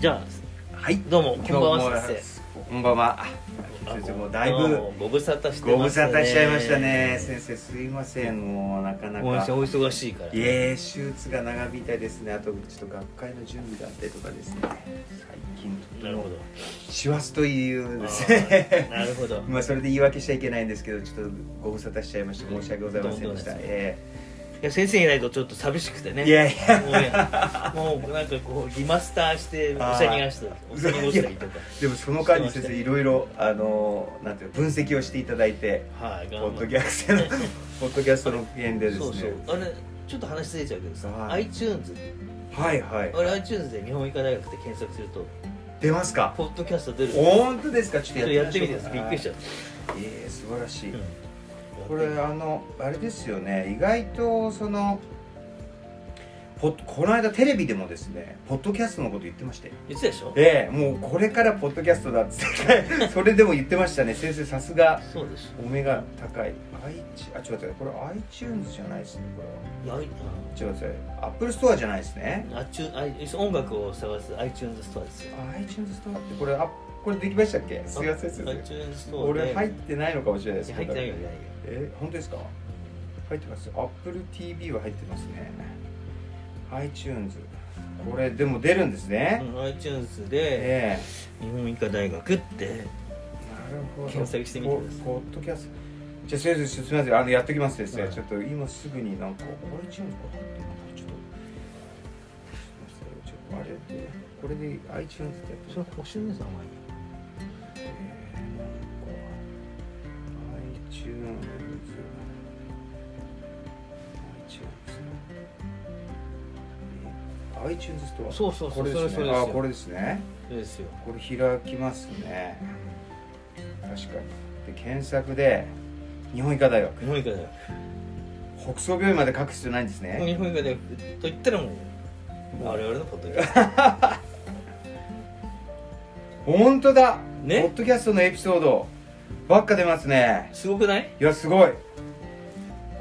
じゃあ、はい、どうもこんばんは先生。こんばんは先生、もうだいぶご無沙汰してますね。ご無沙汰しちゃいましたね先生、すいません。もうなかなかお忙しいから、ね、手術が長引いたりですね、あとちょっと学会の準備があったりとかですね、最近となるほど師走というですねなるほどまあそれで言い訳しちゃいけないんですけど、ちょっとご無沙汰しちゃいまして申し訳ございませんでした。いや先生いないとちょっと寂しくてね。いやいやもうなんかこうリマスターしておしゃにがしたりとか。でもその間に先生いろいろなんていう分析をしていただいて、はい、ポッドキャストの件でですね。そうそう。あれちょっと話ずれちゃうけどさ、はい、iTunes。はいはい。あれ iTunes で日本医科大学で検索すると出ますか。ポッドキャスト出る。本当ですか。ちょっとやってみてです。びっくりしちゃった。素晴らしい。うん、これあれですよね、意外とこの間テレビでもですねポッドキャストのこと言ってましたよ。言ってたでしょ。もうこれからポッドキャストだっつってそれでも言ってましたね先生、さすがお目が高い。あ、ちょっと待って、これ iTunes じゃないですね、これは。ちょっと待って、Apple Store じゃないですね。音楽を探す iTunes ストアですよ。 iTunes ストアってこれできましたっけ。すいません先生、俺入ってないのかもしれないです。入ってないよ。本当ですか。入ってます。 Apple TV は入ってますね。 iTunes これでも出るんですね、うん、iTunes で日本医科大学って検索してみてください。ポッドキャスト、じゃあ先生すみません、やっておきますですね、はい、ちょっと今すぐになんか iTunes かなってちょっとあれでこれで iTunes ってやってそれ星野さんはiTunes ストア。そうそうそう、これですね。あ、これですね。そうですよ。これ開きますね。確かに。で検索で日本医科大学。日本医科大学。北総病院まで書く必要ないんですね。日本医科大学と言ったらもう我々のポッドキャスト。本当だ。ね。ポッドキャストのエピソードばっか出ますね。すごくない？いやすごい。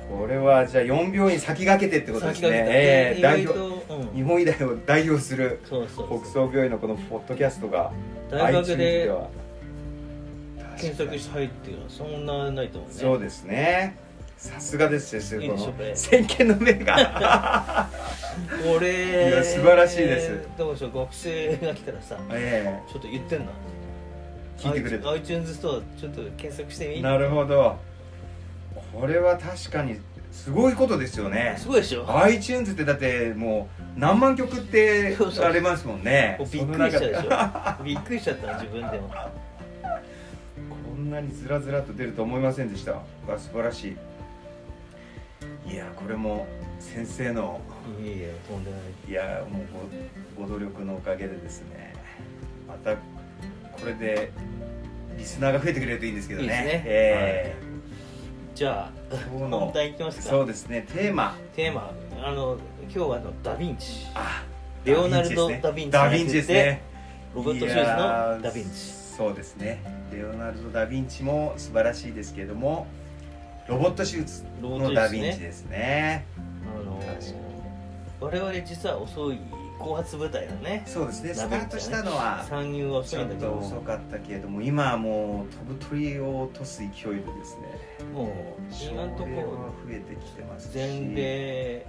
これはじゃあ4病院先駆けてってことですね。代表、うん、日本医大を代表する北総病院のこのポッドキャストが大学では検索して入っていうのはそんなないと思うね。そうですね。さすがです先生、この先見の目がこれいや素晴らしいです。どうでしょう、学生が来たらさ、ちょっと言ってんな、聞いてくれる iTunes ストアちょっと検索してみ。なるほど、これは確かにすごいことですよね。すごいでしょ。 iTunes ってだってもう何万曲ってありますもんね。びっくりしちゃうでしょびっくりしちゃった自分でもこんなにずらずらと出ると思いませんでした。素晴らしい。いやこれも先生のとんでもない、いやもうご努力のおかげでですね、またこれでリスナーが増えてくれるといいんですけどね。いいですね。じゃあ本題いきますか。そうですね、テーマ今日はダヴィンチ、レオナルド・ダヴィンチ、ダヴィンチですね。ロバート・シューズのダヴィンチ。そうですね、レオナルド・ダヴィンチも素晴らしいですけれども、ロボット手術のダヴィンチですね。我々実は遅い後発部隊だね。そうですね、スタートしたのは参入はちょっと遅かったけれども、今はもう飛ぶ鳥を落とす勢いでですね、もう今のところ増えてきてますし、全米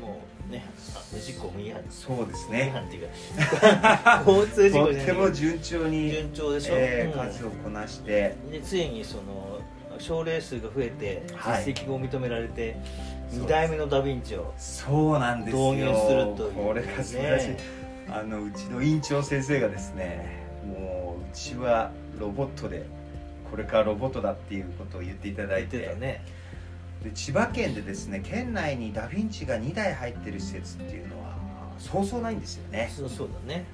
もうね、無事故無違反。そうですね、無違反っていうか交通事故じゃないけどとても順調でしょ、数をこなして、でついにその症例数が増えて実績も認められて、2代目のダヴィンチを導入するという。これが素晴らしい。うちの院長先生がですね、もううちはロボットでこれからロボットだっていうことを言っていただいて、言ってたね。で千葉県でですね、県内にダヴィンチが2台入ってる施設っていうのはそうそうないんですよね。そうだね。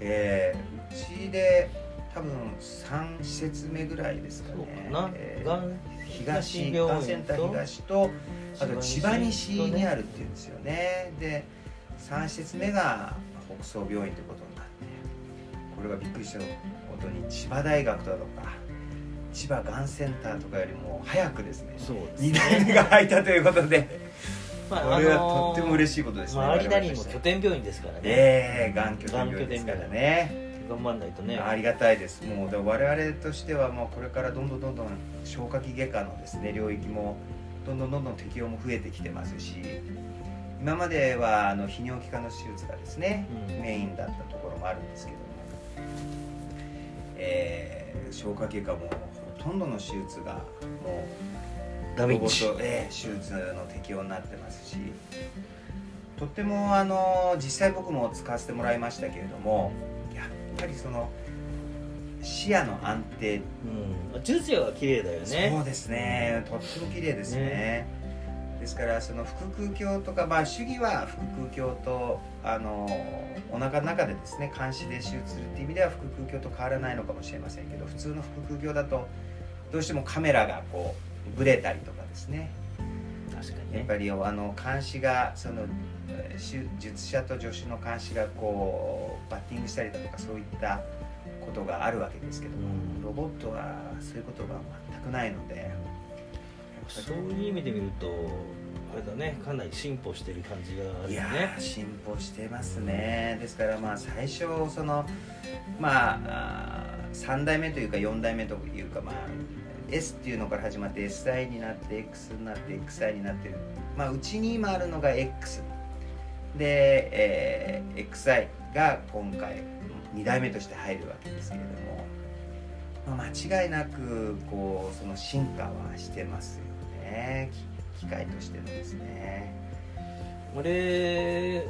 うちで多分3施設目ぐらいですかね。そうかな、東がんセンター東と、あと千葉西にあるっていうんですよね。で3施設目が北総病院ということになって、これがびっくりしたことに千葉大学だとか千葉がんセンターとかよりも早くですね、そうですね、2代目が入ったということでこれはとっても嬉しいことですね。周りなりにも拠点病院ですからね。がん拠点病院ですからね。頑張んないとね。ありがたいです。もうで我々としてはこれからどんどん消化器外科のですね領域もどんどん適用も増えてきてますし、今までは泌尿器科の手術がですね、メインだったところもあるんですけども、消化器科もほとんどの手術がもうダメージ、手術の適用になってますし、とっても実際僕も使わせてもらいましたけれども、やっぱりその視野の安定、術量が綺麗だよね。そうですね、とっても綺麗ですね。ですからその腹腔鏡とか、主義は腹腔鏡とお腹の中でですね監視で手術するっていう意味では腹腔鏡と変わらないのかもしれませんけど、普通の腹腔鏡だとどうしてもカメラがこうブレたりとかですね、確かにね、やっぱり監視がその術者と助手の監視がこうバッティングしたりだとかそういったことがあるわけですけども、ロボットはそういうことが全くないので、そういう意味で見るとあれだね、かなり進歩してる感じがあるね。いや進歩してますね。ですから最初その3代目というか4代目というかS っていうのから始まって SI になって X になって XI になってる、うちに今あるのが X で、XI が今回2代目として入るわけですけれども、間違いなくその進化はしてますよね、機械としてのですね。あれ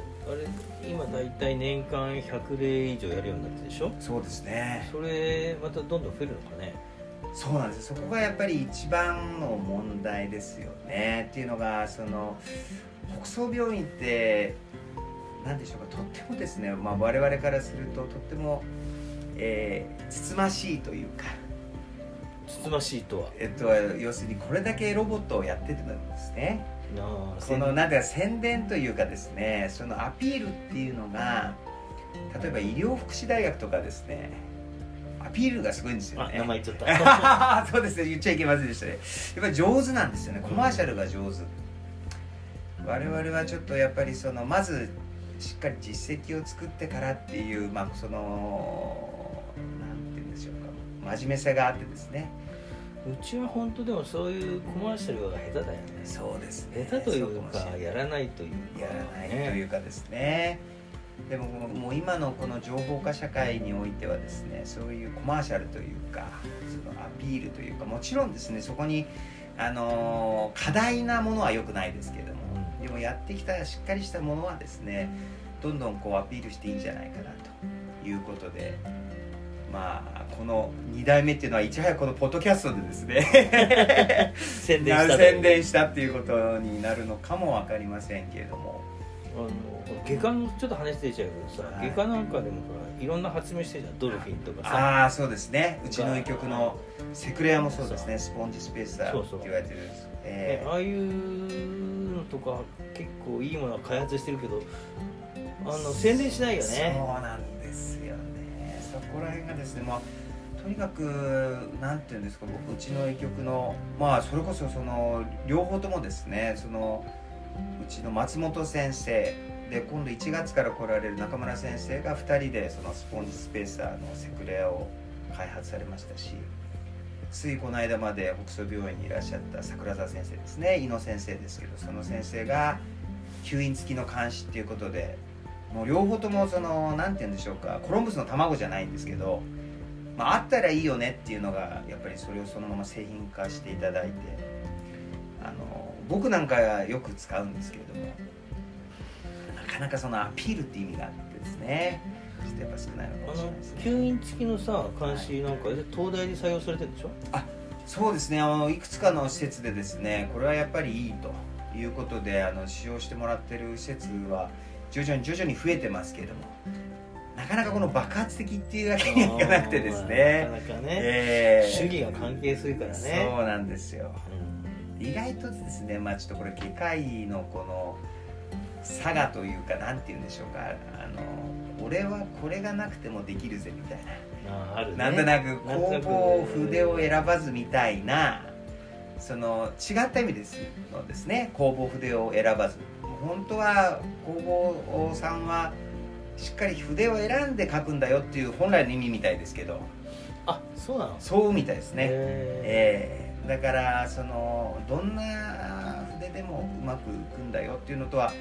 今だいたい年間100例以上やるようになってでしょ。そうですね。それまたどんどん増えるのかね。そうなんです。そこがやっぱり一番の問題ですよね。っていうのが北総病院って何でしょうか、とってもですね、我々からするととっても、つつましいというか、つつましいとは、要するにこれだけロボットをやってたんですね。このなんていうか宣伝というかですね、そのアピールっていうのが、例えば医療福祉大学とかですね、アピールがすごいんですよね。名前言っちゃったそうですね、言っちゃいけませんでしたね。やっぱり上手なんですよね、コマーシャルが上手。我々はちょっとやっぱりまずしっかり実績を作ってからっていう、なんて言うんでしょうか、真面目さがあってですね。うちは本当でもそういうコマーシャルが下手だよね。そうですね。下手というかやらないというか、やらないというかですね。でももう今のこの情報化社会においてはですね、そういうコマーシャルというか、そのアピールというか、もちろんですね、そこに過大なものは良くないですけれども、でもやってきたしっかりしたものはですね、どんどんアピールしていいんじゃないかなということで、この2代目っていうのはいち早くこのポッドキャストでですね宣伝したっていうことになるのかも分かりませんけれども、外科のちょっと話出ちゃうけどさ、外科なんかでもいろんな発明してるじゃん、ドルフィンとかさ。そうですね、うちの医局のセクレアもそうですね、スポンジスペーサーって言われてるんです。ああいうのとか結構いいものは開発してるけど、宣伝しないよね。そうなんですよね。そこら辺がですね、とにかくなんていうんですか、僕うちの医局のそれこそ両方ともですね、うちの松本先生で今度1月から来られる中村先生が2人でスポンジスペーサーのセクレアを開発されましたし、ついこの間まで北総病院にいらっしゃった桜沢先生ですね、井野先生ですけど、その先生が吸引付きの監視っていうことで、もう両方ともなんて言うんでしょうか、コロンブスの卵じゃないんですけど、あったらいいよねっていうのが、やっぱりそれをそのまま製品化していただいて、僕なんかよく使うんですけれども、なかなかそのアピールって意味があってですね、ちょっとやっぱ少ないのかもしれないですね。吸引付きのさ監視なんか、東大で採用されてるでしょ。そうですね、いくつかの施設でですね、これはやっぱりいいということで使用してもらってる施設は徐々に増えてますけれども、なかなかこの爆発的っていうわけにはいかなくてですね、なかなかね、主義が関係するからね。そうなんですよ、意外とですね、ちょっとこれ外科医のこの差がというか、なんていうんでしょうか、俺はこれがなくてもできるぜみたいな、なんとなく工房筆を選ばずみたいな、違った意味ですのですね、工房筆を選ばず、本当は工房さんはしっかり筆を選んで書くんだよっていう本来の意味みたいですけど、あ、そうなの？そうみたいですね。だからそのどんな筆でもうまくいくんだよっていうのとは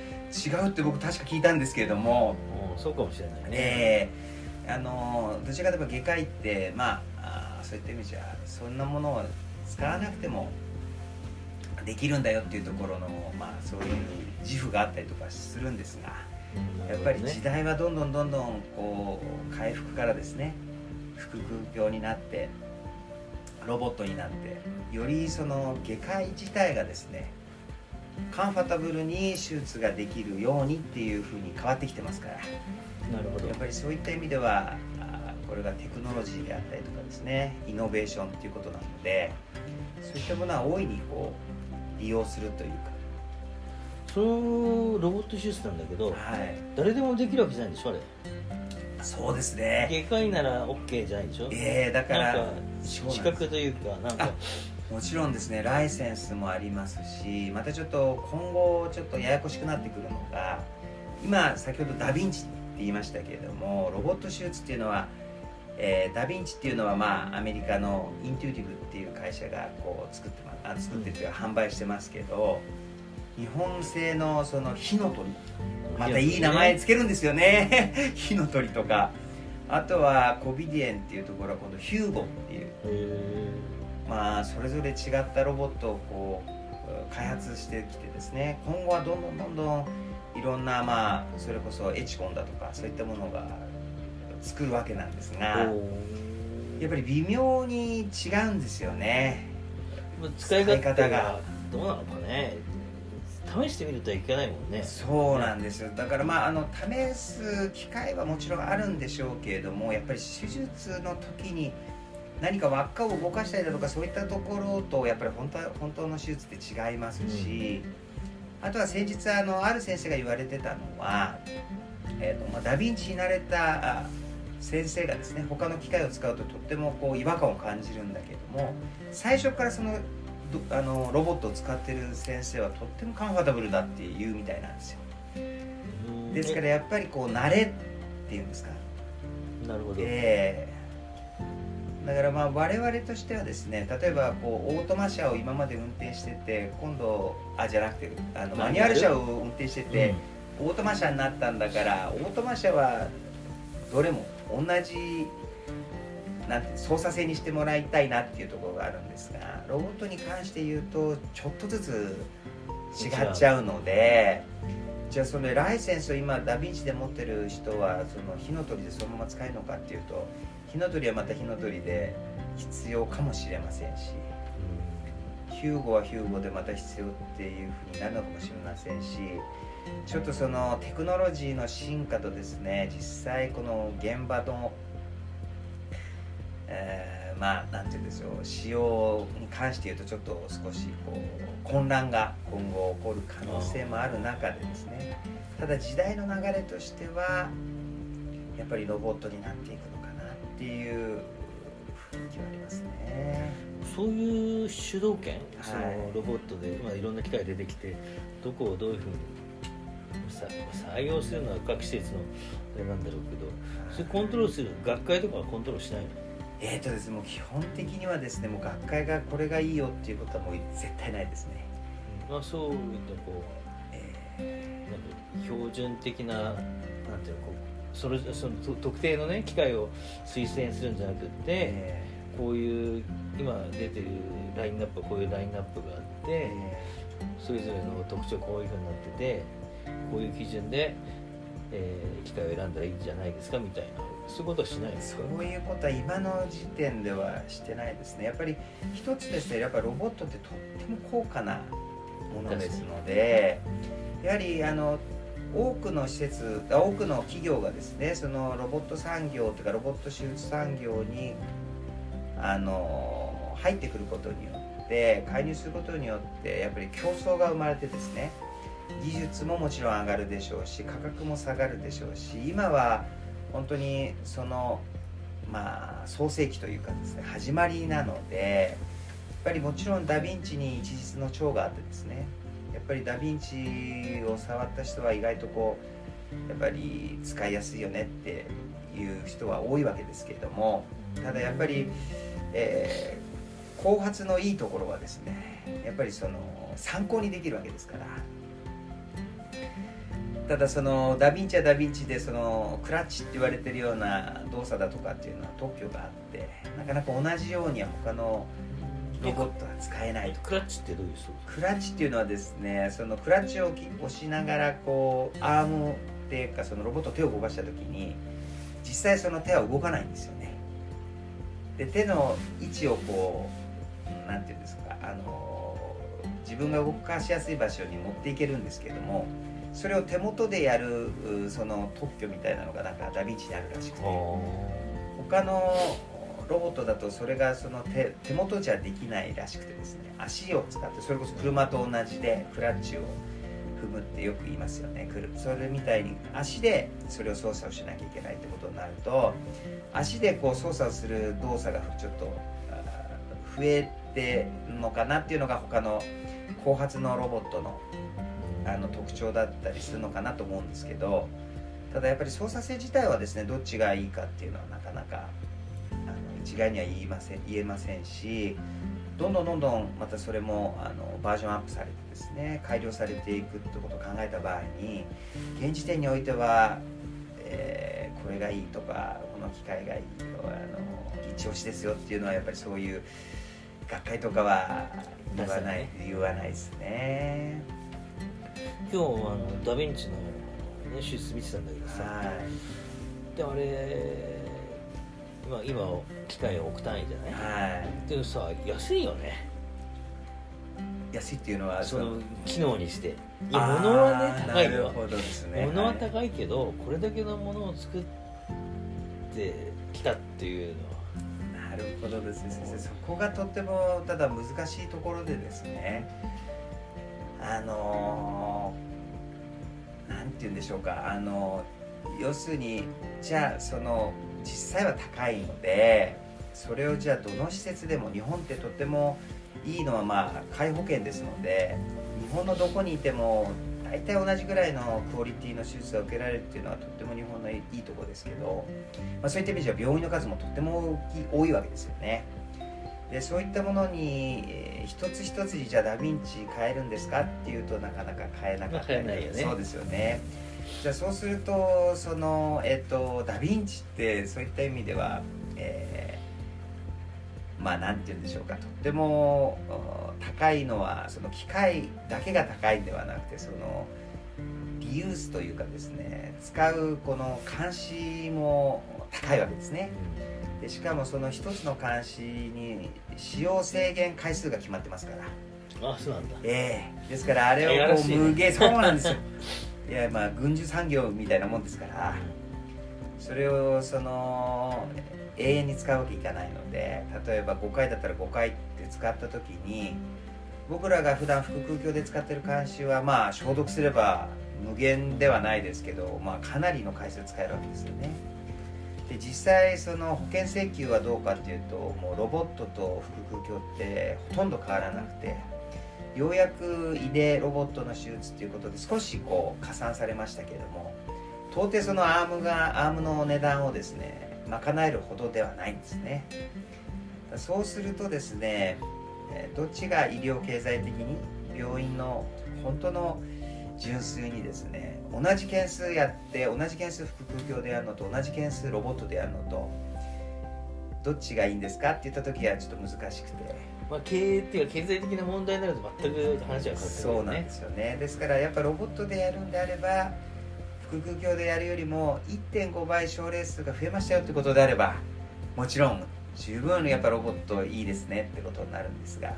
違うって僕確か聞いたんですけれども、そうかもしれないね。どちらかといえば外科医ってまあそういった意味じゃそんなものを使わなくてもできるんだよっていうところの、まあ、そういう自負があったりとかするんですが、やっぱり時代はどんどんどんどんこう回復からですね、腹腔鏡になってロボットになってよりその外科医自体がですねカンファタブルに手術ができるようにっていう風に変わってきてますから、なるほど、やっぱりそういった意味ではこれがテクノロジーであったりとかですね、イノベーションっていうことなのでそういったものは大いにこう利用するというか、そのロボット手術なんだけど、はい、誰でもできるわけじゃないでしょあれ。そうですね、外科医なら OK じゃないでしょ。だからなんか資格というかなんかもちろんですねライセンスもありますし、またちょっと今後ちょっとややこしくなってくるのが、今先ほどダヴィンチって言いましたけれども、ロボット手術っていうのは、ダヴィンチっていうのはまあアメリカのインテューティブっていう会社がこう作ってっていうか販売してますけど、日本製のその火の鳥、またいい名前つけるんですよね火の鳥とか、あとはコビディエンっていうところは今度ヒューゴっていう、まあそれぞれ違ったロボットをこう開発してきてですね、今後はどんどんどんどんいろんなまあそれこそエチコンだとかそういったものが作るわけなんですが、やっぱり微妙に違うんですよね、使い方が。どうなのかね、試してみるといけないもんね。そうなんですよ。だからまあ試す機会はもちろんあるんでしょうけれども、やっぱり手術の時に何か輪っかを動かしたりだとかそういったところとやっぱり本当の手術って違いますし、あとは先日ある先生が言われてたのは、ダヴィンチに慣れた先生がですね他の機械を使うととってもこう違和感を感じるんだけども、最初からそのロボットを使ってる先生はとってもカンファタブルだっていうみたいなんですよ。ですからやっぱりこう慣れっていうんですか。なるほど。だからまあ我々としてはですね、例えばこうオートマ車を今まで運転してて、今度じゃなくてマニュアル車を運転してて、オートマ車になったんだから、オートマ車はどれも同じなんて操作性にしてもらいたいなっていうところがあるんですが、ロボットに関して言うとちょっとずつ違っちゃうので、じゃあそのライセンスを今ダヴィンチで持ってる人はその火の鳥でそのまま使えるのかっていうと、火の鳥はまた火の鳥で必要かもしれませんし、ヒューゴはヒューゴでまた必要っていうふうになるのかもしれませんし、ちょっとそのテクノロジーの進化とですね、実際この現場のまあ何て言うんでしょう、使用に関して言うとちょっと少しこう混乱が今後起こる可能性もある中でですね、ただ時代の流れとしてはやっぱりロボットになっていくのかなっていう雰囲気はありますね。そういう主導権、そのロボットで、まあ、いろんな機械出てきてどこをどういうふうに採用するのは各施設のあれなんだろうけど、それコントロールする学会とかはコントロールしないの？ですね、もう基本的にはですね、もう学会がこれがいいよっていうことはもう絶対ないですね。まあそういったこう、なんか標準的ななんていうのこうその特定のね機械を推薦するんじゃなくて、こういう今出てるラインナップ、こういうラインナップがあって、それぞれの特徴こういうふうになってて、こういう基準で、機械を選んだらいいんじゃないですかみたいな。そういうことはしないですか？そういうことは今の時点ではしてないですね。やっぱり一つですね、やっぱりロボットってとっても高価なものですので、やはり多くの企業がですね、そのロボット産業というかロボット手術産業に入ってくることによって介入することによってやっぱり競争が生まれてですね、技術ももちろん上がるでしょうし、価格も下がるでしょうし、今は本当にそのまあ創世期というかですね、始まりなので、やっぱりもちろんダヴィンチに一日の長があってですね、やっぱりダヴィンチを触った人は意外とこうやっぱり使いやすいよねっていう人は多いわけですけれども、ただやっぱり、後発のいいところはですね、やっぱりその参考にできるわけですから。ただそのダヴィンチはダヴィンチでそのクラッチって言われてるような動作だとかっていうのは特許があって、なかなか同じようには他のロボットは使えないと。クラッチってどういうそうですか？クラッチっていうのはですね、そのクラッチを押しながらこうアームっていうかそのロボット手を動かした時に実際その手は動かないんですよね。で手の位置をこうなんていうんですか、自分が動かしやすい場所に持っていけるんですけども、それを手元でやるその特許みたいなのがなんかダヴィンチであるらしくて、他のロボットだとそれがその 手元じゃできないらしくてですね、足を使って、それこそ車と同じでクラッチを踏むってよく言いますよね。それみたいに足でそれを操作をしなきゃいけないってことになると、足でこう操作する動作がちょっと増えてるのかなっていうのが他の後発のロボットの特徴だったりするのかなと思うんですけど、ただやっぱり操作性自体はですね、どっちがいいかっていうのはなかなか一概には言えませんし、どんどんまたそれもバージョンアップされてですね、改良されていくってことを考えた場合に、現時点においては、これがいいとかこの機械がいいとか一押しですよっていうのはやっぱりそういう学会とかは言わないですね。今日ダヴィンチの、ね、手術見てたんだけどさ、はい、であれ今機械を億単位じゃない、はい、でさ安いよね。安いっていうのはその機能にして、物はね高いよ、ね、物は高いけど、はい、これだけのものを作ってきたっていうのは。なるほどですね先生、そこがとってもただ難しいところでですね、なんて言うんでしょうか、要するにじゃあその実際は高いので、それをじゃあどの施設でも、日本ってとってもいいのはまあ皆保険ですので、日本のどこにいても大体同じぐらいのクオリティの手術が受けられるっていうのはとっても日本のいいところですけど、まあ、そういった意味では病院の数もとっても多いわけですよね。でそういったものに、一つ一つにじゃあダヴィンチ変えるんですかっていうとなかなか変えなかったり、まあ変えないよね、そうですよね。じゃあそうするとその、ダヴィンチってそういった意味では、まあなんて言うんでしょうか、とっても高いのはその機械だけが高いんではなくて、そのリユースというかですね、使うこの監視も高いわけですね。でしかもその一つの監視に使用制限回数が決まってますから。あ、そうなんだ。ですからあれをこう無限、そうなんですよいやまあ軍需産業みたいなもんですから、それをその永遠に使うわけいかないので、例えば5回だったら5回って使った時に、僕らが普段腹腔鏡で使ってる監視はまあ消毒すれば無限ではないですけど、まあかなりの回数使えるわけですよね。で実際その保険請求はどうかっていうと、もうロボットと腹腔鏡ってほとんど変わらなくて、ようやく胃でロボットの手術ということで少しこう加算されましたけれども、到底そのアームの値段をですね賄えるほどではないんですね。そうするとですね、どっちが医療経済的に病院の本当の純粋にですね、同じ件数やって同じ件数腹腔鏡でやるのと同じ件数ロボットでやるのとどっちがいいんですかって言った時はちょっと難しくて、まあ、経営っていうか経済的な問題になると全く話は変わってくるよね。そうなんですよね。ですからやっぱロボットでやるんであれば、腹腔鏡でやるよりも 1.5 倍症例数が増えましたよってことであれば、もちろん十分やっぱロボットいいですねってことになるんですが、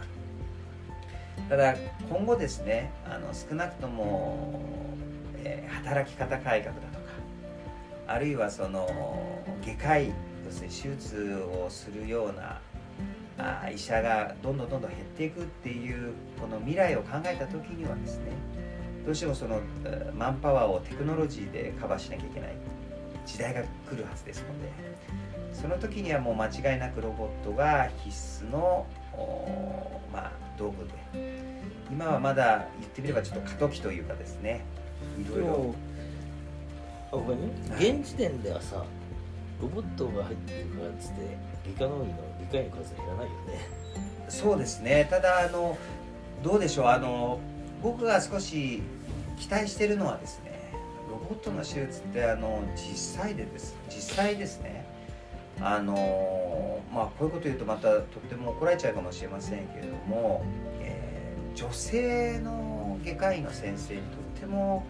ただ今後ですね、少なくとも、働き方改革だとか、あるいはその外科医として手術をするような医者がどんどん減っていくっていうこの未来を考えた時にはですね、どうしてもそのマンパワーをテクノロジーでカバーしなきゃいけない時代が来るはずですので、その時にはもう間違いなくロボットが必須のまあ道具で、今はまだ言ってみればちょっと過渡期というかですね、いろいろお金、現時点ではさ、ロボットが入ってるからっつって理科の理科の数減らないよね。そうですね。ただどうでしょう、僕が少し期待してるのはですね、ロボットの手術って実際ですねまあこういうこと言うとまたとても怒られちゃうかもしれませんけれども、女性の外科医の先生にとっても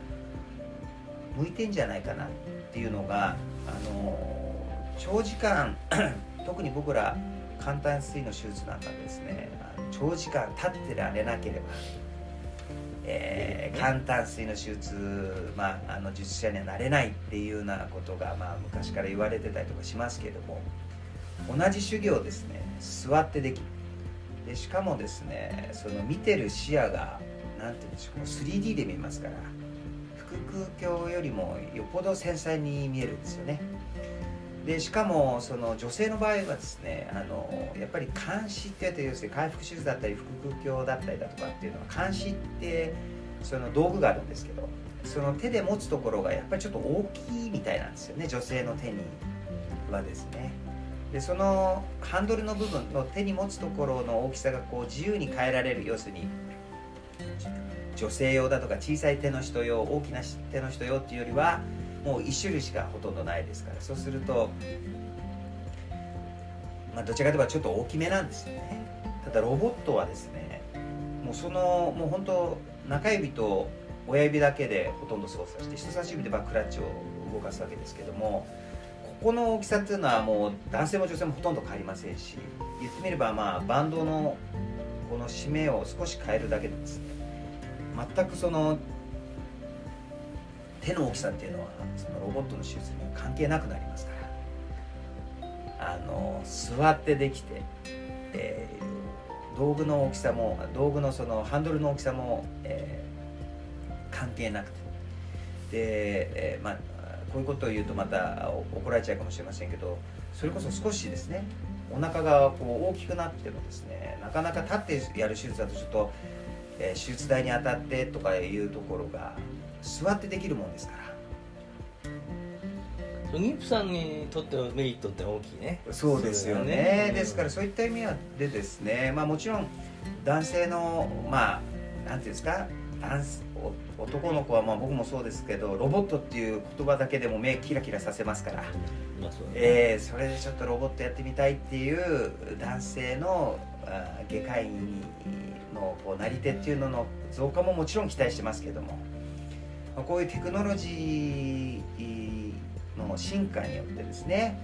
向いてんじゃないかなっていうのが、長時間特に僕ら簡単錐の手術なんかですね、長時間立ってられなければ、簡単錐の手術、まあ、術者にはなれないっていうようなことが、まあ、昔から言われてたりとかしますけれども、同じ手技をですね座ってできる、でしかもですね、その見てる視野がなんていうんでしょう、 3D で見えますから、腹腔鏡よりもよっぽど繊細に見えるんですよね。でしかもその女性の場合はですね、やっぱり鉗子ってやつ、要するに開腹手術だったり腹腔鏡だったりだとかっていうのは、鉗子ってその道具があるんですけど、その手で持つところがやっぱりちょっと大きいみたいなんですよね、女性の手にはですね。でそのハンドルの部分の手に持つところの大きさがこう自由に変えられる、要するに女性用だとか小さい手の人用、大きな手の人用っていうよりはもう1種類しかほとんどないですから、そうすると、まあ、どちらかといえばちょっと大きめなんですよね。ただロボットはですね、もうもう本当中指と親指だけでほとんど操作して、人差し指でバックラッチを動かすわけですけども、ここの大きさっていうのはもう男性も女性もほとんど変わりませんし、言ってみればまあバンドのこの締めを少し変えるだけですね。全くその手の大きさっていうのはそのロボットの手術に関係なくなりますから、座ってできて、道具の大きさも道具のそのハンドルの大きさも、関係なくて、で、まあこういうことを言うとまた怒られちゃうかもしれませんけど、それこそ少しですねお腹がこう大きくなってもですね、なかなか立ってやる手術だとちょっと、手術台に当たってとかいうところが座ってできるもんですから、妊婦さんにとってのメリットって大きいね。そうですよね、うん、ですからそういった意味でですね、まあ、もちろん男性のまあなんていうんですか、男の子はまあ僕もそうですけど、ロボットっていう言葉だけでも目キラキラさせますから、まあ そうね、それでちょっとロボットやってみたいっていう男性の外科医のこうなり手っていうのの増加ももちろん期待してますけども、こういうテクノロジーの進化によってですね、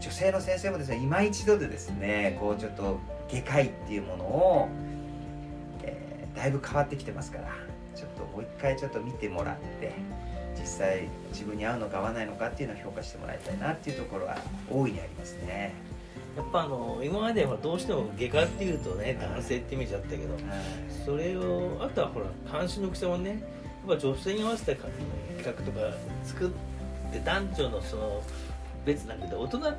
女性の先生もですね今一度でですね、こうちょっと外科医っていうものをだいぶ変わってきてますから、ちょっともう一回ちょっと見てもらって、実際自分に合うのか合わないのかっていうのを評価してもらいたいなっていうところは大いにありますね。やっぱ今まではどうしても外科っていうとね、男性ってイメージだったけど、それをあとはほら監視の大きさもね、やっぱ女性に合わせた企画とか作って男女のその別なんだけど、男だっ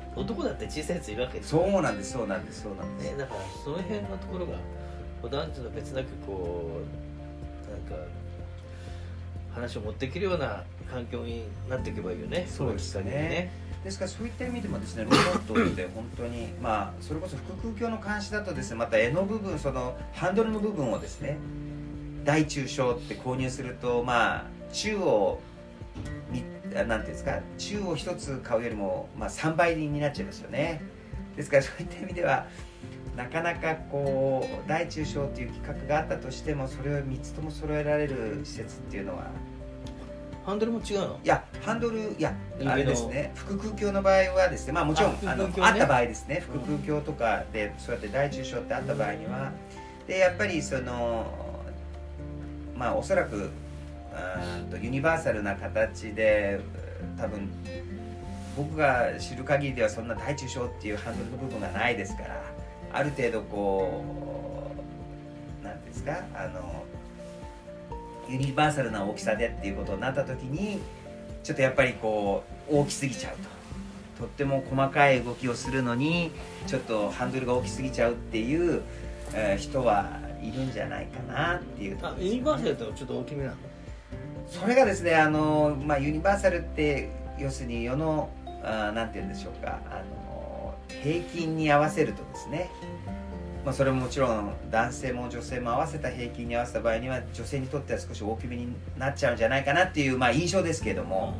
て小さいやついるわけですよね。そうなんです、ね、だからその辺のところが男女の別なくこうなんか話を持っていけるような環境になっていけばいいよね。そうですね。ですからそういった意味でもですね、ロボットって本当にまあそれこそ腹腔鏡の監視だとですね、また柄の部分、そのハンドルの部分をですね、大中小って購入すると、まあ中をなんていうんですか、中を1つ買うよりもまあ3倍になっちゃいますよね。ですからそういった意味では。なかなかこう大中小という企画があったとしても、それを3つとも揃えられる施設っていうのは。ハンドルも違うの？いや、ハンドル、いや、あれですね、腹腔鏡の場合はですね、まあもちろんね、あった場合ですね、腹腔鏡とかでそうやって大中小ってあった場合には、でやっぱりそのまあおそらくユニバーサルな形で、多分僕が知る限りではそんな大中小っていうハンドルの部分がないですから。ある程度こう何ですか、ユニバーサルな大きさでっていうことになった時に、ちょっとやっぱりこう大きすぎちゃうと、とっても細かい動きをするのにちょっとハンドルが大きすぎちゃうっていう、人はいるんじゃないかなっていう、ね。あ、ユニバーサルだとちょっと大きめなの？それがですね、ユニバーサルって要するに世のなんて言うんでしょうか、平均に合わせるとですね、それももちろん男性も女性も合わせた平均に合わせた場合には女性にとっては少し大きめになっちゃうんじゃないかなっていう、印象ですけれども、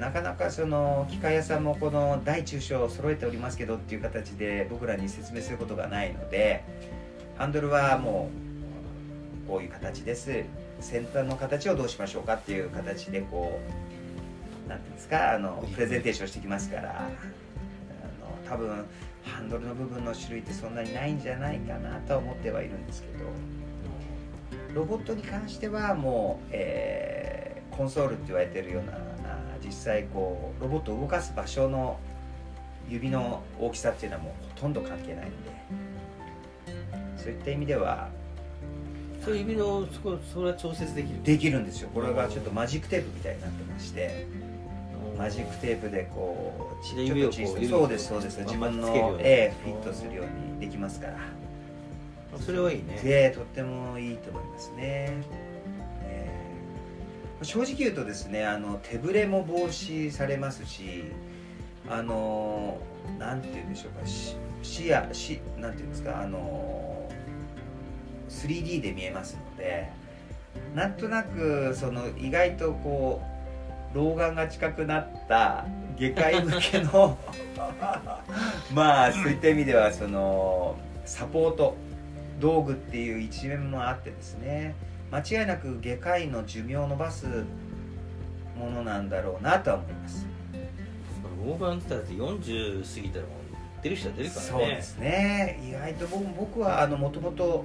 なかなかその機械屋さんもこの大中小を揃えておりますけどっていう形で僕らに説明することがないので、ハンドルはもうこういう形です、先端の形をどうしましょうかっていう形でこうなんていうんですか、プレゼンテーションしてきますから、多分ハンドルの部分の種類ってそんなにないんじゃないかなとは思ってはいるんですけど、ロボットに関してはもう、コンソールって言われてるような実際こうロボットを動かす場所の指の大きさっていうのはもうほとんど関係ないので、そういった意味ではそういう指のそれは調節できるんですよ。これがちょっとマジックテープみたいになってまして、マジックテープでこう指をこう、そうですそうです、自分のフィットするようにできますから、それはいいね。でとってもいいと思いますね。正直言うとですね、手ぶれも防止されますし、なんて言うんでしょうか、なんて言うんですか、3D で見えますので、なんとなくその意外とこう老眼が近くなった外科医向けのそういった意味ではそのサポート道具っていう一面もあってですね、間違いなく外科医の寿命を延ばすものなんだろうなとは思います。老眼って言ったら40過ぎたらもう出る人は出るからね。そうですね。意外と僕はもともと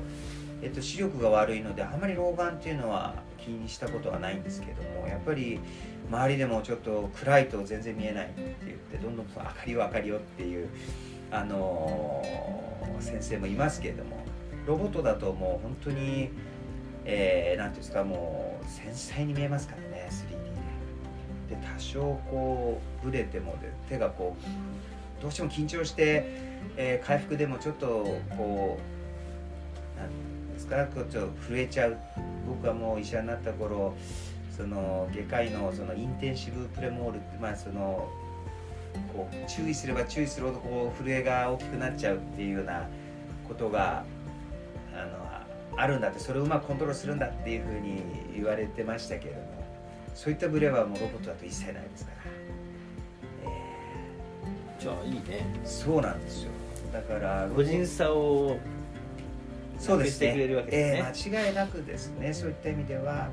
視力が悪いのであまり老眼っていうのは気にしたことはないんですけども、やっぱり周りでもちょっと暗いと全然見えないって言って、どんどん明かりをっていう、先生もいますけれども、ロボットだともう本当に、なんていうんですか、もう繊細に見えますからね、 3D で。で多少こうブレてもで手がこうどうしても緊張して、回復でもちょっとこうなんていうちょっと震えちゃう。僕はもう医者になった頃、その外科医のそのインテンシブプレモールって、そのこう注意すれば注意するほどこう震えが大きくなっちゃうっていうようなことがあるんだって、それをうまくコントロールするんだっていうふうに言われてましたけれども、そういったブレはもうロボットだと一切ないですから、じゃあいいね。そうなんですよ。だから個人差をそうですね、間違いなくですね、そういった意味では、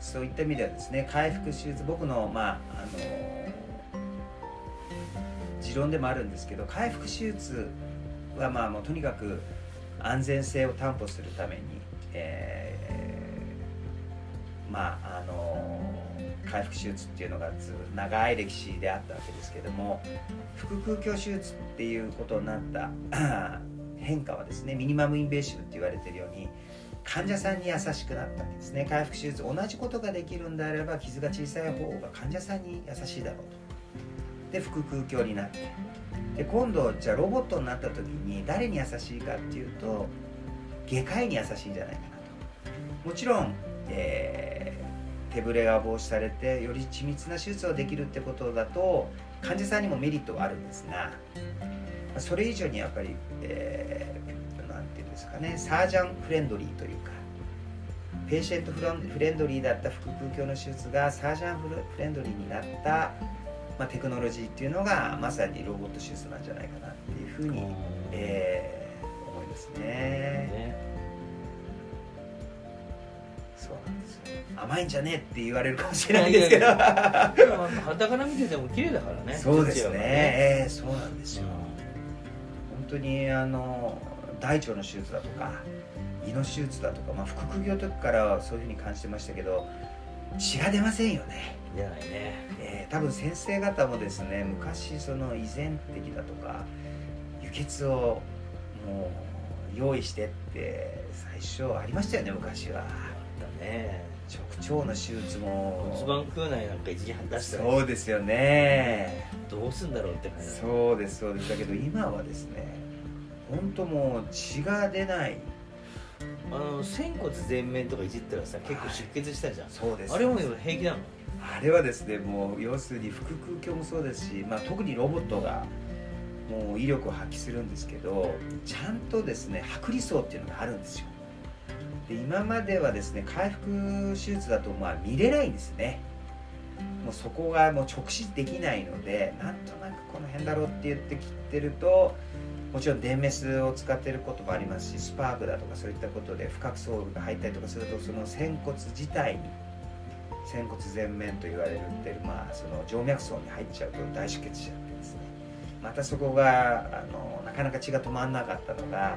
そういった意味ではですね、回復手術、僕の、持論でもあるんですけど、回復手術は、もうとにかく安全性を担保するために、回復手術っていうのが長い歴史であったわけですけども、腹腔鏡手術っていうことになった変化はですね、ミニマムインベーシブって言われているように患者さんに優しくなったんですね。回復手術、同じことができるんであれば傷が小さい方が患者さんに優しいだろうと。で腹腔鏡になって、で今度じゃあロボットになった時に誰に優しいかっていうと、外科医に優しいんじゃないかなと。もちろん、手ぶれが防止されてより緻密な手術をできるってことだと患者さんにもメリットはあるんですが、それ以上にやっぱり、なんていうんですかね、サージャンフレンドリーというか、ペーシェントフレンドリーだった腹腔鏡の手術がサージャンフレンドリーになった、テクノロジーっていうのがまさにロボット手術なんじゃないかなっていうふうに、思いますね。そうなんですよ。甘いんじゃねえって言われるかもしれないんですけど、裸から見てても綺麗だからね。そうですね。そうなんですよ。本当に大腸の手術だとか胃の手術だとか、腹腔鏡の時からそういうふうに感じてましたけど、血が出ませんよね。出ないね。多分先生方もですね、昔その依然的だとか輸血をもう用意してって最初ありましたよね、昔は。あったね。直腸の手術も骨盤腔内なんか一時半出した、ね、そうですよね。どうすんだろうって感じ。そうですそうです。だけど今はですね、本当もう血が出ない、仙骨全面とかいじったらさ、結構出血したじゃん、はい、そうです。あれも平気なの？あれはですね、もう要するに腹腔鏡もそうですし、まあ、特にロボットがもう威力を発揮するんですけど、ちゃんとですね、剥離層っていうのがあるんですよ。で、今まではですね、開腹手術だとまあ見れないんですね。もうそこがもう直視できないので、なんとなくこの辺だろうって言って切ってると、もちろん電メスを使っていることもありますし、スパークだとかそういったことで不覚層が入ったりとかすると、その仙骨自体に、仙骨前面と言われるっていう、まあ、その静脈層に入っちゃうと大出血しちゃってですね、またそこがなかなか血が止まんなかったのが、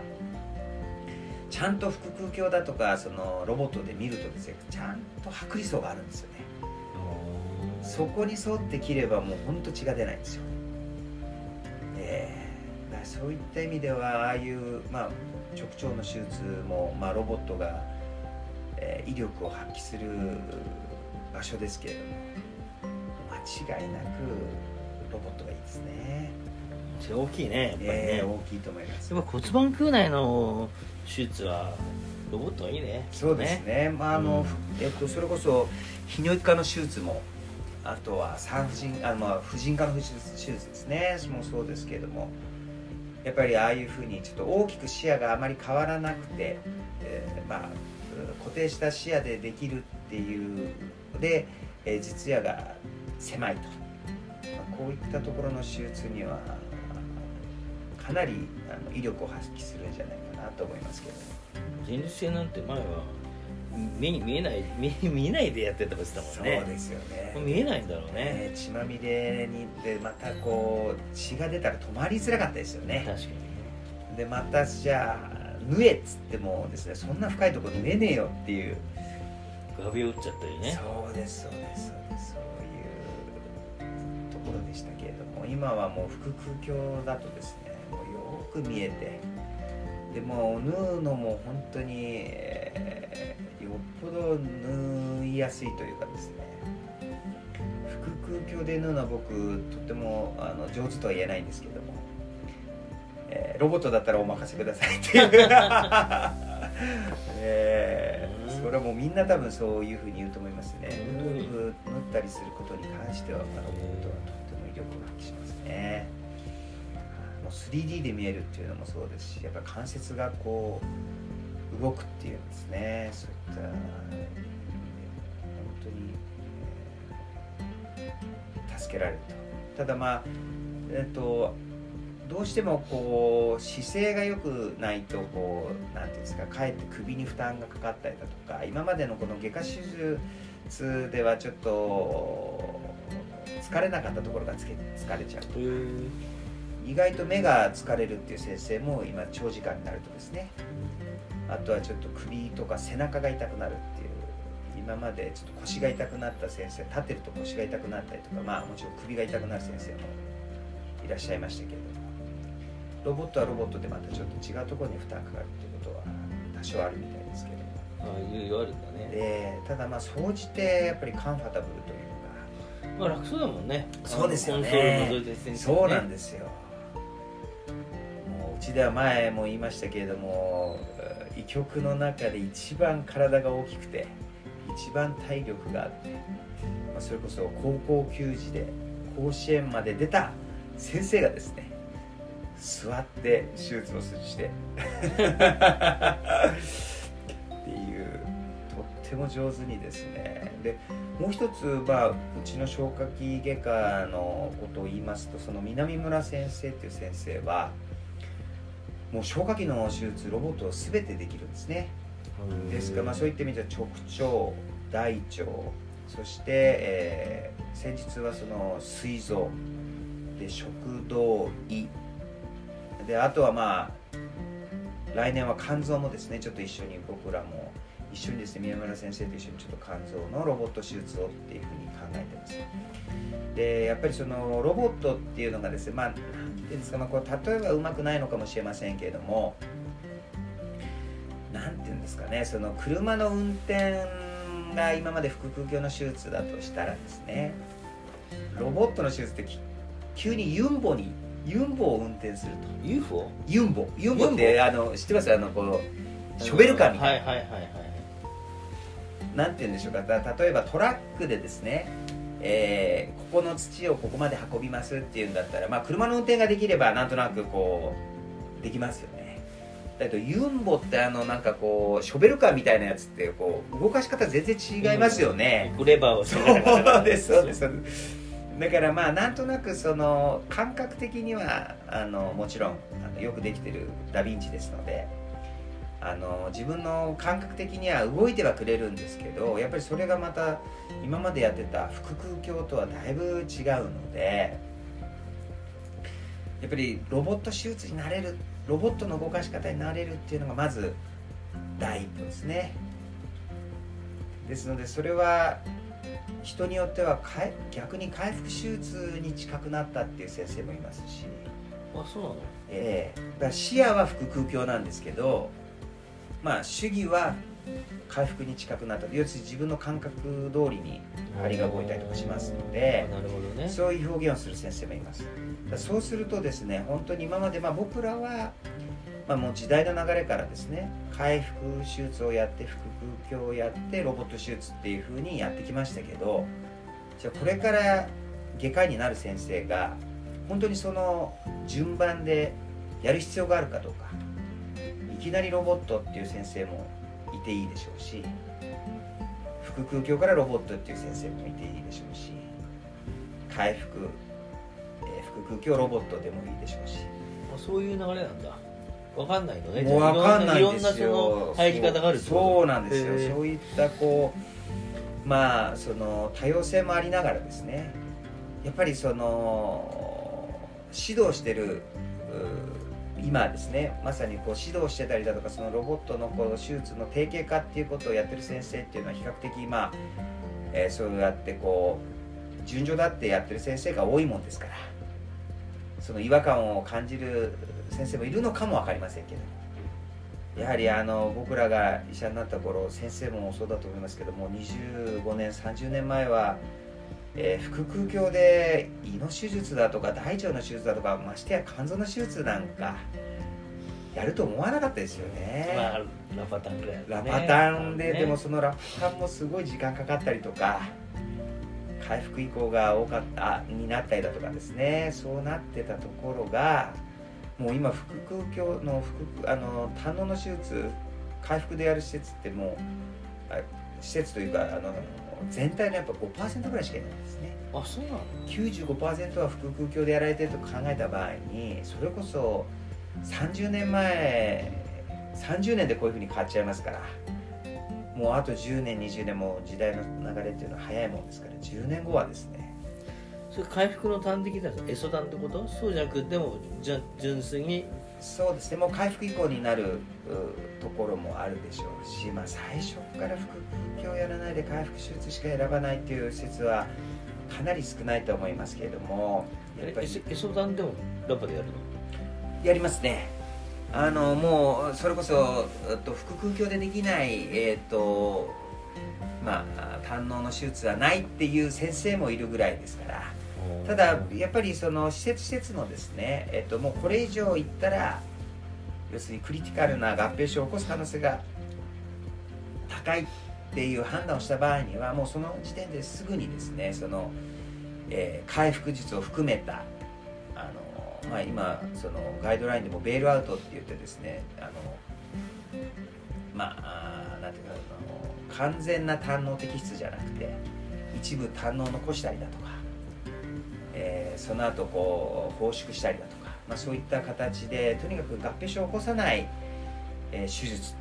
ちゃんと腹腔鏡だとかそのロボットで見るとですね、ちゃんと剥離層があるんですよね。そこに沿って切ればもうほんと血が出ないんですよ。だからそういった意味では、ああいう、まあ、直腸の手術も、まあ、ロボットが、威力を発揮する場所ですけれども、間違いなくロボットがいいですね。大きいね、やっぱりね、大きいと思います。やっぱ骨盤腔内の手術はロボットがいいね。そうですね。まあそれこそ泌尿器科の手術も、あとは産婦人婦人科の手術ですね。もそうですけれども、やっぱりああいうふうにちょっと大きく視野があまり変わらなくて、まあ固定した視野でできるっていうので、実野が狭いと、まあ、こういったところの手術にはかなり威力を発揮するんじゃないかなと思いますけど、前立腺なんて前は目に見えないでやってたことだもんね。そうですよね。見えないんだろうね。血まみれにってまたこう血が出たら止まりづらかったですよね。確かに。でまたじゃあ縫えっつってもですね、そんな深いところ縫えねえよっていうガビを打っちゃったりね。そうですそうですそうです。そういうところでしたけれども、今はもう腹腔鏡だとですね、もうよく見えて。でも縫うのも本当に、よっぽど縫いやすいというかですね、腹腔鏡で縫うのは僕とっても上手とは言えないんですけども、ロボットだったらお任せくださいっていうそれはもうみんな多分そういうふうに言うと思いますね。縫ったりすることに関してはロボットはとっても威力を発揮しますね。3D で見えるっていうのもそうですし、やっぱり関節がこう動くっていうんですね。そういった本当に、助けられると。ただまあ、どうしてもこう姿勢が良くないと、こうなんていうんですか、かえって首に負担がかかったりだとか、今までのこの外科手術ではちょっと疲れなかったところが疲れちゃうとか。意外と目が疲れるっていう先生も今長時間になるとですね、あとはちょっと首とか背中が痛くなるっていう、今までちょっと腰が痛くなった先生、立ってると腰が痛くなったりとか、まあもちろん首が痛くなる先生もいらっしゃいましたけれども、ロボットはロボットでまたちょっと違うところに負担かかるっていうことは多少あるみたいですけれども、いろいろあるんだね。でただまあ総じてやっぱりカンファタブルというか、まあ楽そうだもんね。そうですよね。コンソールの先生もね。そうなんですよ。うちでは前も言いましたけれども、医局の中で一番体が大きくて一番体力があって、まあ、それこそ高校球児で甲子園まで出た先生がですね、座って手術をしてっていう、とっても上手にですね。でもう一つ、まあ、うちの消化器外科のことを言いますと、その南村先生っていう先生はもう消化器の手術ロボットを全てできるんですね。ですから、まあ、そういった意味では直腸、大腸、そして、先日はその膵臓で食道、胃で、あとはまあ来年は肝臓もですね、ちょっと一緒に僕らも一緒にですね、宮村先生と一緒にちょっと肝臓のロボット手術をっていうふうに考えてます。でやっぱりそのロボットっていうのがですね、まあですから、こう例えばうまくないのかもしれませんけれども、何て言うんですかね、その車の運転が今まで腹腔鏡の手術だとしたらですね、ロボットの手術って急にユンボを運転すると。 UFO？ ユンボって知ってます？こうショベルカーみたいな、はいはいはいはい、なんて言うんでしょうか、例えばトラックでですね、ここの土をここまで運びますっていうんだったら、まあ、車の運転ができればなんとなくこうできますよね。だけどユンボってなんかこうショベルカーみたいなやつってこう動かし方全然違いますよね。レバーをしながら。そうですそうです。だからまあなんとなくその感覚的にはもちろんよくできてるダヴィンチですので、自分の感覚的には動いてはくれるんですけど、やっぱりそれがまた今までやってた腹腔鏡とはだいぶ違うので、やっぱりロボット手術になれる、ロボットの動かし方になれるっていうのがまず第一歩ですね。ですのでそれは人によっては逆に回復手術に近くなったっていう先生もいますし。あ、そうなの？だから視野は腹腔鏡なんですけど、まあ手技は回復に近くなった、要するに自分の感覚通りに針が動いたりとかしますので、なるほど、ね、そういう表現をする先生もいます。だそうするとですね、本当に今まで、まあ、僕らは、まあ、もう時代の流れからですね、回復手術をやって腹腔鏡をやってロボット手術っていう風にやってきましたけど、じゃあこれから外科医になる先生が本当にその順番でやる必要があるかどうか、いきなりロボットっていう先生もいていいでしょうし、腹腔鏡からロボットっていう先生もいていいでしょうし、回復、腹腔鏡ロボットでもいいでしょうし、そういう流れなんだ。分かんないのね。もう分かんないんですよ。いろんなその入り方がある。そうなんですよ。そういったこう、まあその多様性もありながらですね、やっぱりその指導してる今ですね、まさにこう指導してたりだとか、そのロボットのこう手術の定型化っていうことをやってる先生っていうのは比較的、まあそうやってこう順序だってやってる先生が多いもんですから、その違和感を感じる先生もいるのかも分かりませんけど、やはり僕らが医者になった頃、先生もそうだと思いますけども、25年30年前は、腹腔鏡で胃の手術だとか大腸の手術だとか、ましてや肝臓の手術なんかやると思わなかったですよね。まあ、ラパタンぐらい、ね、ラパタンで、ね、でもそのラパタンもすごい時間かかったりとか、回復以降が多かったになったりだとかですね、そうなってたところが、もう今腹腔鏡の胆のうの手術、回復でやる施設ってもう施設というか全体のやっぱ 5% ぐらいしかいないんですね。あ、そうなの？ 95% は腹腔鏡でやられてると考えた場合に、それこそ30年前30年でこういうふうに変わっちゃいますから、もうあと10年20年も時代の流れっていうのは早いもんですから、10年後はですね、それ回復の端的なエソタンってこと？そうじゃなくても純粋に、そうですね、もう回復以降になるところもあるでしょうし、まあ、最初から腹腔鏡やらないで回復手術しか選ばないっていう施設はかなり少ないと思いますけれども、やっぱりエソタンでもラパでやるの？やりますね。もうそれこそ腹腔鏡でできないまあ胆のうの手術はないっていう先生もいるぐらいですから。ただやっぱりその施設のですね、もうこれ以上いったら、要するにクリティカルな合併症を起こす可能性が高いっていう判断をした場合には、もうその時点ですぐにですね、その、回復術を含めたまあ、今そのガイドラインでもベールアウトって言ってですね、まあなんていうか完全な胆のう摘出じゃなくて、一部胆のうを残したりだとか、その後こう放縮したりだとか、まあ、そういった形でとにかく合併症を起こさない、手術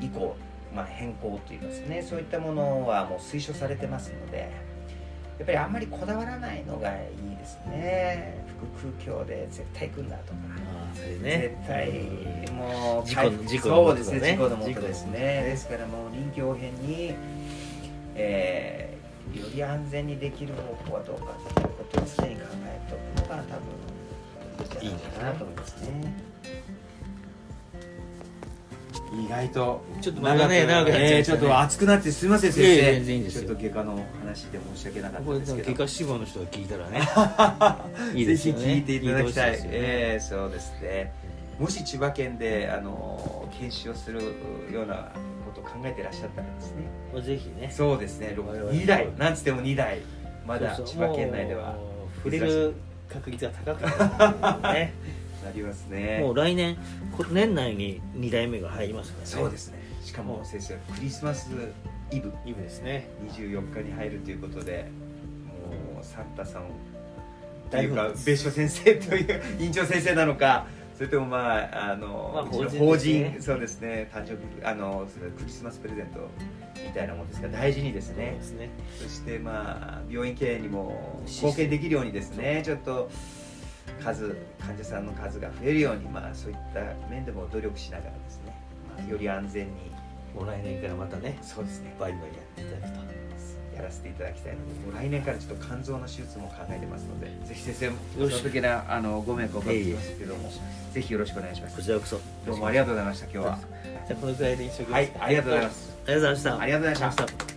以降、まあ、変更といいますね、そういったものはもう推奨されてますので、やっぱりあんまりこだわらないのがいいですね。腹腔鏡で絶対行くんだとか、それ、ね、絶対もう事故の元ですね。ですからもう臨機応変に、より安全にできる方法はどうかということを常に考えておくのが多分いいんじゃないかなと思いますね。意外とちょっと長くちょっと熱くなってすみません先生。全然いいですよ。ちょっと外科の話で申し訳なかったんですけど、外科志望の人が聞いたらねいいですよね。ぜひ聞いていただきたい。そうですね。もし千葉県で研修をするようなことを考えてらっしゃったらですね、ぜひね、そうですね、2台なんつっても2台まだ千葉県内では触れる確率が高くなりますね。もう来年年内に2代目が入りますからね。そうですね。しかも先生クリスマスイブですね、24日に入るということで、もうサンタさんというか別所先生という院長先生なのか、それとも法人、そうですね、誕生日クリスマスプレゼントみたいなものですが、大事にですね、そして病院経営にも貢献できるようにですね、ちょっと患者さんの数が増えるように、そういった面でも努力しながらですね、より安全に来年からまたね、そうですね、バイバイやっていただくと、やらせていただきたいので、来年からちょっと肝臓の手術も考えてますので、ぜひ先生もご尊敬なご迷惑をおかけしますけども、ぜひよろしくお願いします。こちらこそどうもありがとうございました。今日はじゃあこのくらいで一緒に、はい、ありがとうございます。ありがとうございました。ありがとうございました。